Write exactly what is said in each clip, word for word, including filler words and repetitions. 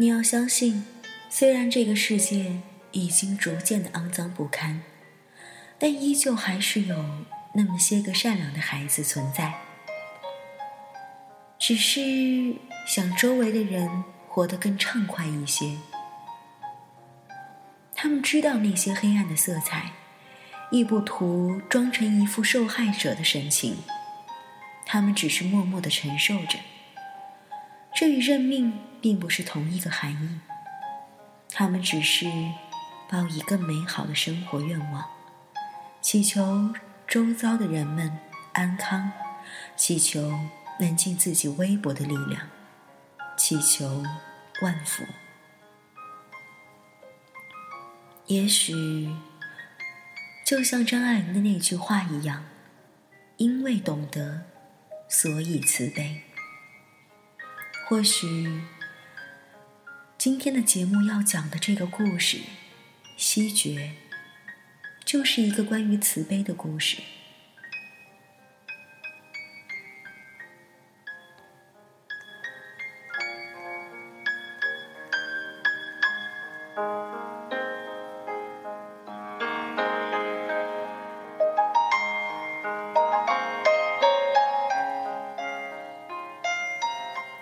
你要相信，虽然这个世界已经逐渐的肮脏不堪，但依旧还是有那么些个善良的孩子存在。只是想周围的人活得更畅快一些，他们知道那些黑暗的色彩，亦不图装成一副受害者的神情，他们只是默默地承受着。这与认命并不是同一个含义，他们只是抱以更美好的生活愿望，祈求周遭的人们安康，祈求能尽自己微薄的力量，祈求万福。也许就像张爱玲的那句话一样，因为懂得，所以慈悲。或许今天的节目要讲的这个故事《西决》就是一个关于慈悲的故事。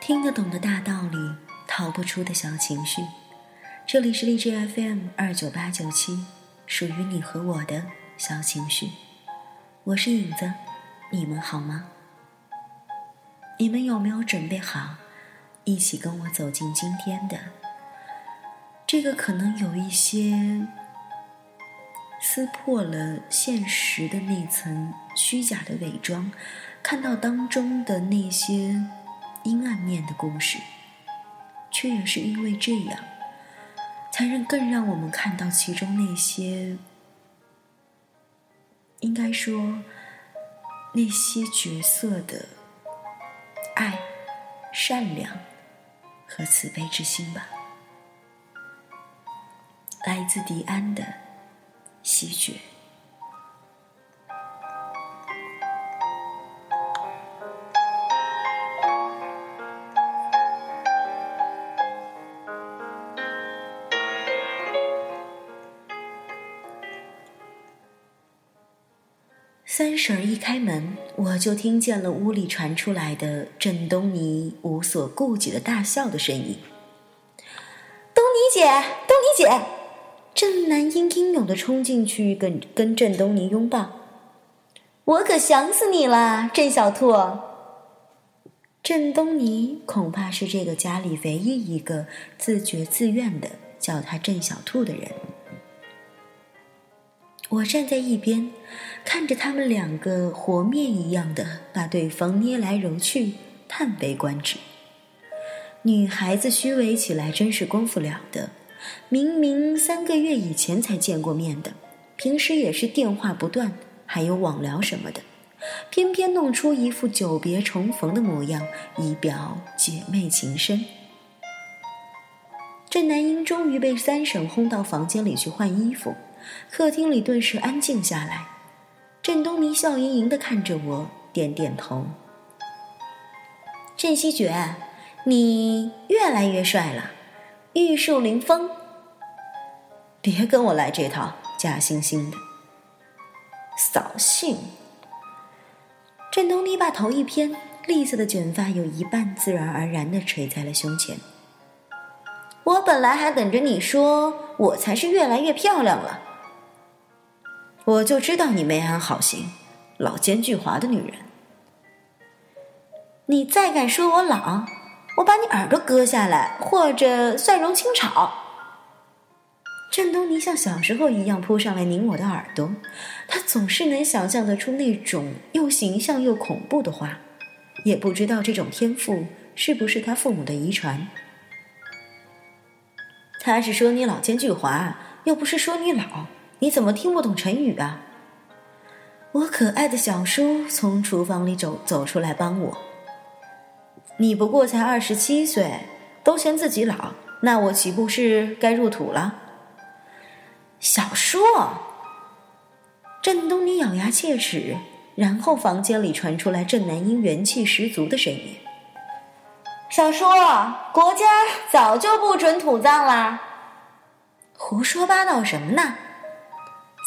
听得懂的大道理，逃不出的小情绪。这里是荔枝 F M 二九八九七，属于你和我的小情绪。我是影子，你们好吗？你们有没有准备好，一起跟我走进今天的这个可能有一些撕破了现实的那层虚假的伪装，看到当中的那些阴暗面的故事，却也是因为这样，才能更让我们看到其中那些，应该说那些角色的爱、善良和慈悲之心吧。来自迪安的《西决》。三婶一开门，我就听见了屋里传出来的郑东尼无所顾忌的大笑的声音。东尼姐，东尼姐！郑南英英勇地冲进去跟跟郑东尼拥抱。我可想死你了，郑小兔！郑东尼恐怕是这个家里唯一一个自觉自愿的叫他郑小兔的人。我站在一边，看着他们两个和面一样的把对方捏来揉去，叹为观止。女孩子虚伪起来真是功夫了得，明明三个月以前才见过面的，平时也是电话不断，还有网聊什么的，偏偏弄出一副久别重逢的模样，以表姐妹情深。郑南英终于被三婶轰到房间里去换衣服，客厅里顿时安静下来。郑东尼笑盈盈地看着我，点点头。郑西决，你越来越帅了，玉树临风。别跟我来这套，假惺惺的。扫兴。郑东尼把头一偏，栗子的卷发有一半自然而然地垂在了胸前。我本来还等着你说我才是越来越漂亮了。我就知道你没安好心，老奸巨猾的女人。你再敢说我老，我把你耳朵割下来，或者蒜蓉清炒。郑东尼像小时候一样扑上来拧我的耳朵，他总是能想象得出那种又形象又恐怖的话，也不知道这种天赋是不是他父母的遗传。他是说你老奸巨猾，又不是说你老，你怎么听不懂成语啊？我可爱的小叔从厨房里走走出来帮我。你不过才二十七岁，都嫌自己老，那我岂不是该入土了？小叔！郑东尼咬牙切齿，然后房间里传出来郑南英元气十足的声音。少说，国家早就不准土葬啦。胡说八道什么呢？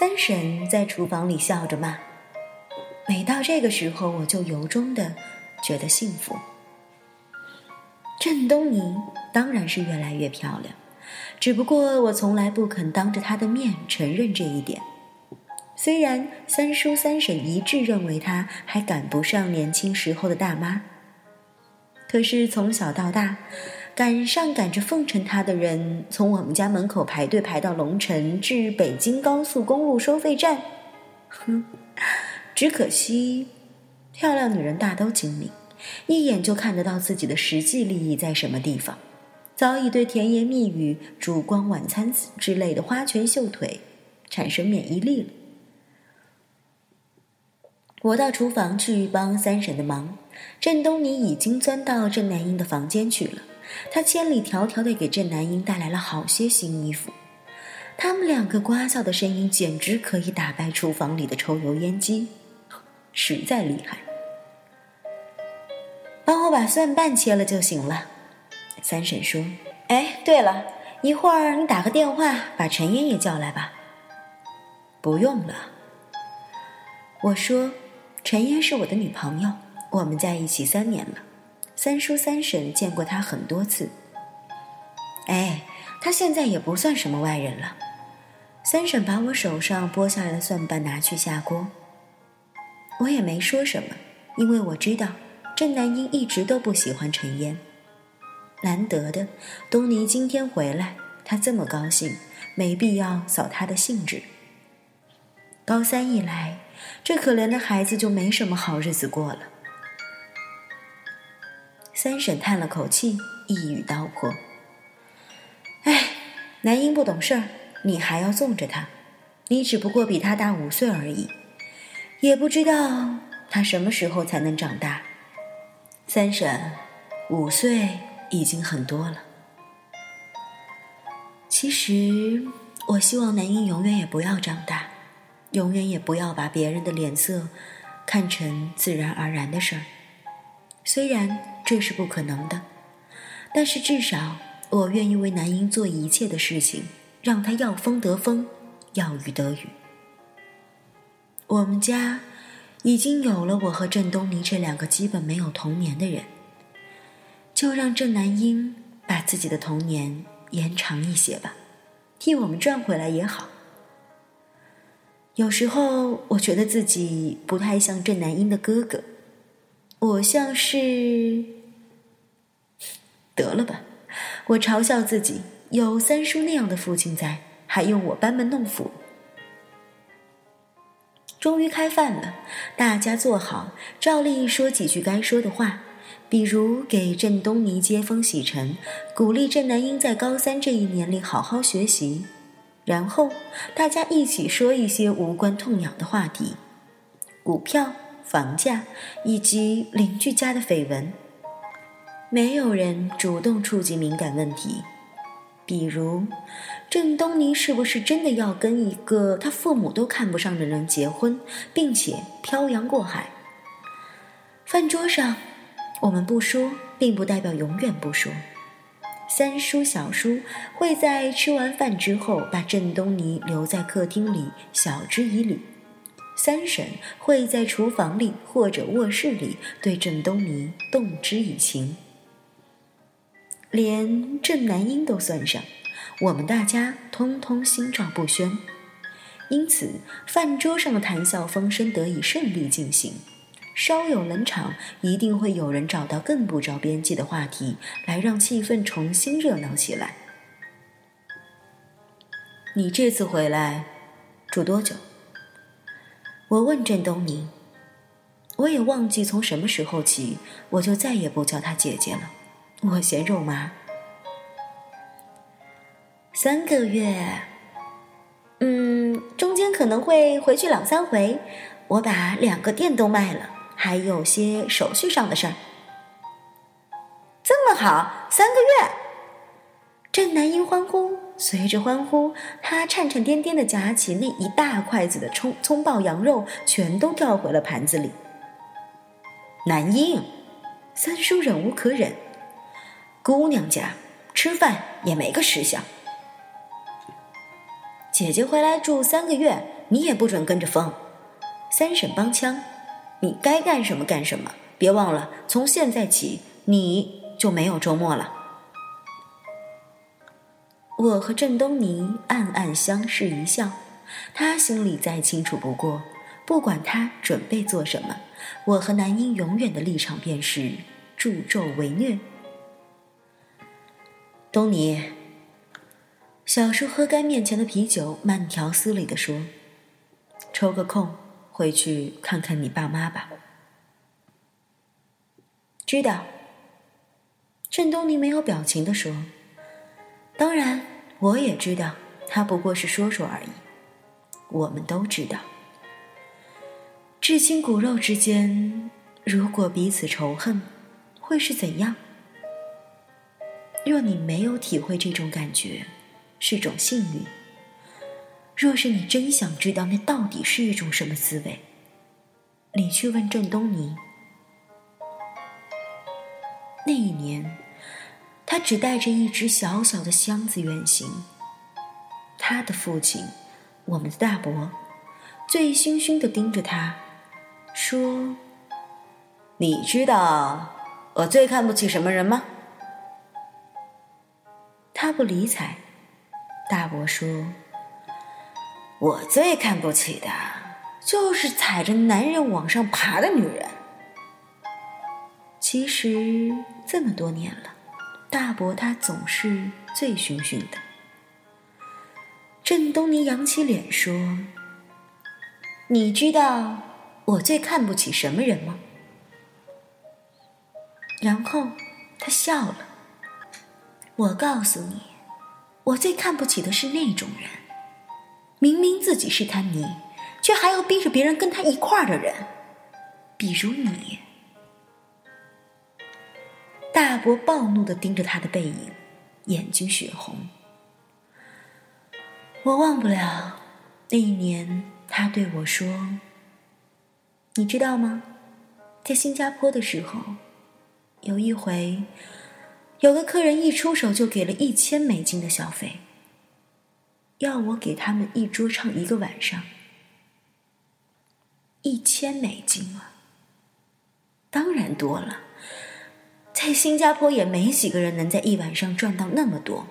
三婶在厨房里笑着骂。每到这个时候，我就由衷的觉得幸福。郑东尼当然是越来越漂亮，只不过我从来不肯当着她的面承认这一点。虽然三叔三婶一致认为她还赶不上年轻时候的大妈，可是从小到大，赶上赶着奉承她的人，从我们家门口排队排到龙城至北京高速公路收费站。哼，只可惜，漂亮女人大都精明，一眼就看得到自己的实际利益在什么地方，早已对甜言蜜语、烛光晚餐之类的花拳绣腿产生免疫力了。我到厨房去帮三婶的忙，郑东尼已经钻到郑南英的房间去了。他千里迢迢地给郑南英带来了好些新衣服，他们两个呱噪的声音简直可以打败厨房里的抽油烟机，实在厉害。帮我把蒜瓣切了就行了，三婶说。哎，对了，一会儿你打个电话把陈燕也叫来吧。不用了，我说，陈烟是我的女朋友，我们在一起三年了，三叔三婶见过她很多次。哎，她现在也不算什么外人了。三婶把我手上剥下来的蒜瓣拿去下锅，我也没说什么，因为我知道郑南英一直都不喜欢陈烟。难得的东尼今天回来，他这么高兴，没必要扫他的兴致。高三一来，这可怜的孩子就没什么好日子过了。三婶叹了口气，一语道破。哎，南英不懂事儿，你还要纵着他，你只不过比他大五岁而已，也不知道他什么时候才能长大。三婶，五岁已经很多了。其实，我希望南英永远也不要长大。永远也不要把别人的脸色看成自然而然的事儿，虽然这是不可能的，但是至少我愿意为南英做一切的事情，让他要风得风，要雨得雨。我们家已经有了我和郑东尼这两个基本没有童年的人，就让郑南英把自己的童年延长一些吧，替我们赚回来也好。有时候我觉得自己不太像郑南英的哥哥，我像是……得了吧，我嘲笑自己，有三叔那样的父亲在，还用我班门弄斧。终于开饭了，大家坐好，照例说几句该说的话，比如给郑东尼接风洗尘，鼓励郑南英在高三这一年里好好学习。然后大家一起说一些无关痛痒的话题，股票、房价以及邻居家的绯闻。没有人主动触及敏感问题，比如郑东尼是不是真的要跟一个他父母都看不上的人结婚，并且漂洋过海。饭桌上，我们不说，并不代表永远不说。三叔小叔会在吃完饭之后把郑东尼留在客厅里晓之以理，三婶会在厨房里或者卧室里对郑东尼动之以情，连郑南英都算上，我们大家通通心照不宣，因此饭桌上的谈笑风生得以顺利进行。稍有冷场，一定会有人找到更不着边际的话题来让气氛重新热闹起来。你这次回来住多久？我问郑东尼。我也忘记从什么时候起，我就再也不叫她姐姐了，我嫌肉麻。三个月，嗯，中间可能会回去两三回。我把两个店都卖了。还有些手续上的事儿。这么好，三个月！郑南英欢呼，随着欢呼，他颤颤颠颠地夹起那一大筷子的葱葱爆羊肉，全都掉回了盘子里。南英，三叔忍无可忍，姑娘家吃饭也没个吃相。姐姐回来住三个月，你也不准跟着疯。三婶帮腔，你该干什么干什么，别忘了从现在起你就没有周末了。我和郑东尼暗暗相视一笑，他心里再清楚不过，不管他准备做什么，我和南英永远的立场便是助纣为虐。东尼，小叔喝干面前的啤酒，慢条斯理地说，抽个空回去看看你爸妈吧。知道。郑东尼没有表情地说，当然我也知道，他不过是说说而已，我们都知道。至亲骨肉之间如果彼此仇恨会是怎样？若你没有体会这种感觉是种幸运，若是你真想知道那到底是一种什么滋味，你去问郑东尼。那一年他只带着一只小小的箱子远行，他的父亲，我们的大伯，醉醺醺地盯着他说，你知道我最看不起什么人吗？他不理睬。大伯说，我最看不起的就是踩着男人往上爬的女人。其实这么多年了，大伯他总是醉醺醺的。郑东尼扬起脸说，你知道我最看不起什么人吗？然后他笑了，我告诉你，我最看不起的是那种人，明明自己是贪泥，却还要逼着别人跟他一块儿的人，比如你。大伯暴怒地盯着他的背影，眼睛血红。我忘不了那一年他对我说，你知道吗，在新加坡的时候有一回，有个客人一出手就给了一千美金的小费，要我给他们一桌唱一个晚上。一千美金啊，当然多了，在新加坡也没几个人能在一晚上赚到那么多。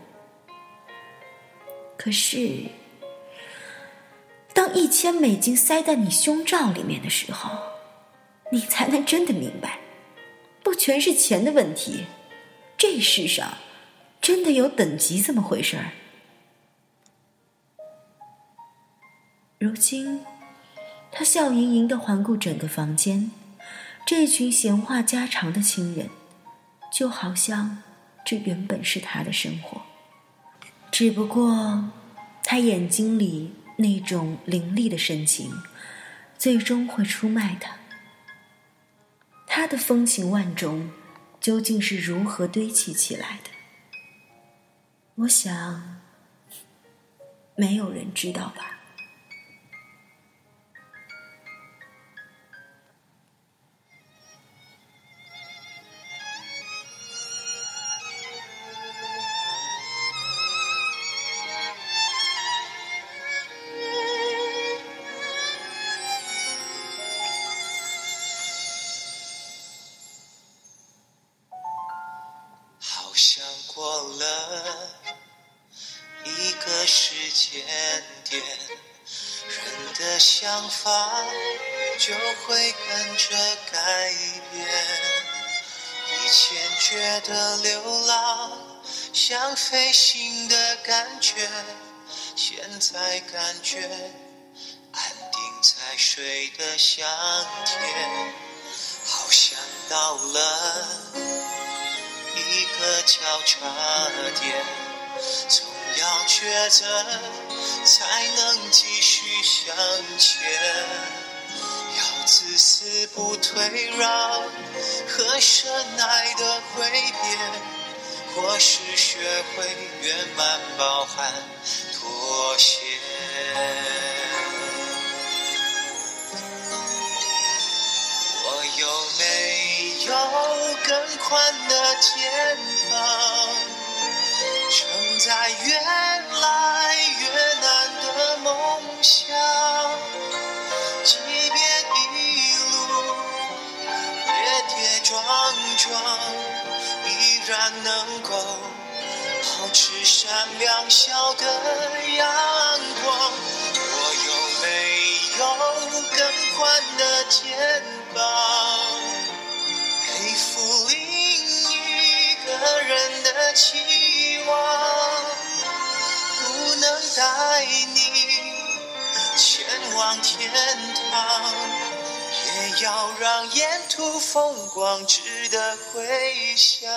可是当一千美金塞在你胸罩里面的时候，你才能真的明白，不全是钱的问题，这世上真的有等级这么回事儿。如今他笑盈盈地环顾整个房间，这群闲话家常的亲人，就好像这原本是他的生活，只不过他眼睛里那种凌厉的深情最终会出卖他。他的风情万种究竟是如何堆砌起来的，我想没有人知道吧。想法就会跟着改变，以前觉得流浪像飞行的感觉，现在感觉安定在水的香甜，好像到了一个交叉点，总要抉择才能继续向前，要自私不退让和深爱的挥别，或是学会圆满包含妥协。我有没有更宽的肩膀？装依然能够保持闪亮笑的阳光，我有没有更宽的肩膀背负另一个人的期望，不能带你前往天堂，也要让沿途风光值得回响。